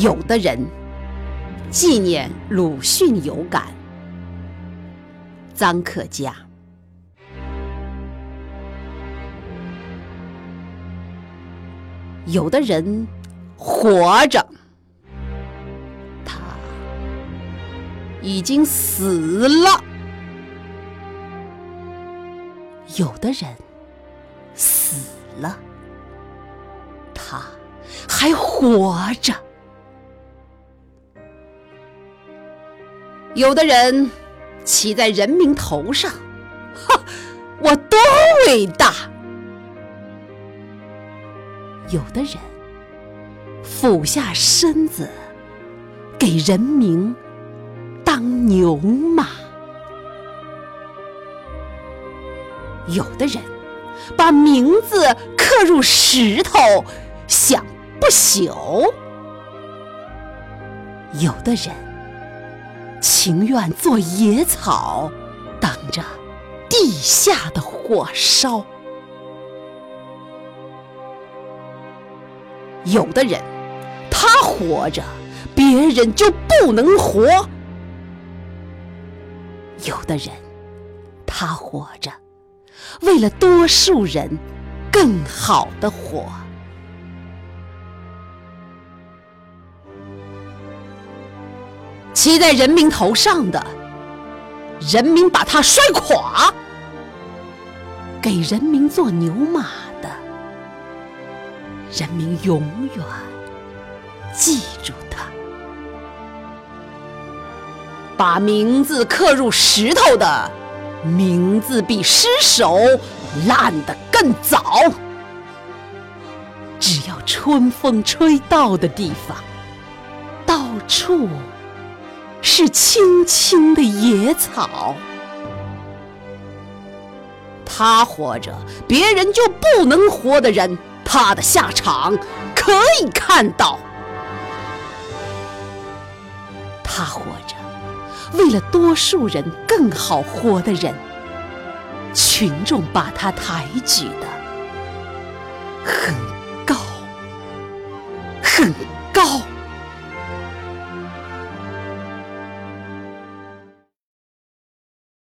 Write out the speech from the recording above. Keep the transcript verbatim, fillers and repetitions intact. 有的人纪念鲁迅有感，臧克家。有的人活着，他已经死了；有的人死了，他还活着。有的人骑在人民头上，哈，我多伟大！有的人俯下身子，给人民当牛马；有的人把名字刻入石头，想不朽；有的人情愿做野草，等着地下的火烧；有的人他活着，别人就不能活；有的人他活着，为了多数人更好的活。骑在人民头上的，人民把他摔垮；给人民做牛马的，人民永远记住他；把名字刻入石头的，名字比尸首烂得更早。只要春风吹到的地方，到处是青青的野草。他活着，别人就不能活的人，他的下场可以看到。他活着，为了多数人更好活的人，群众把他抬举的很高，很高。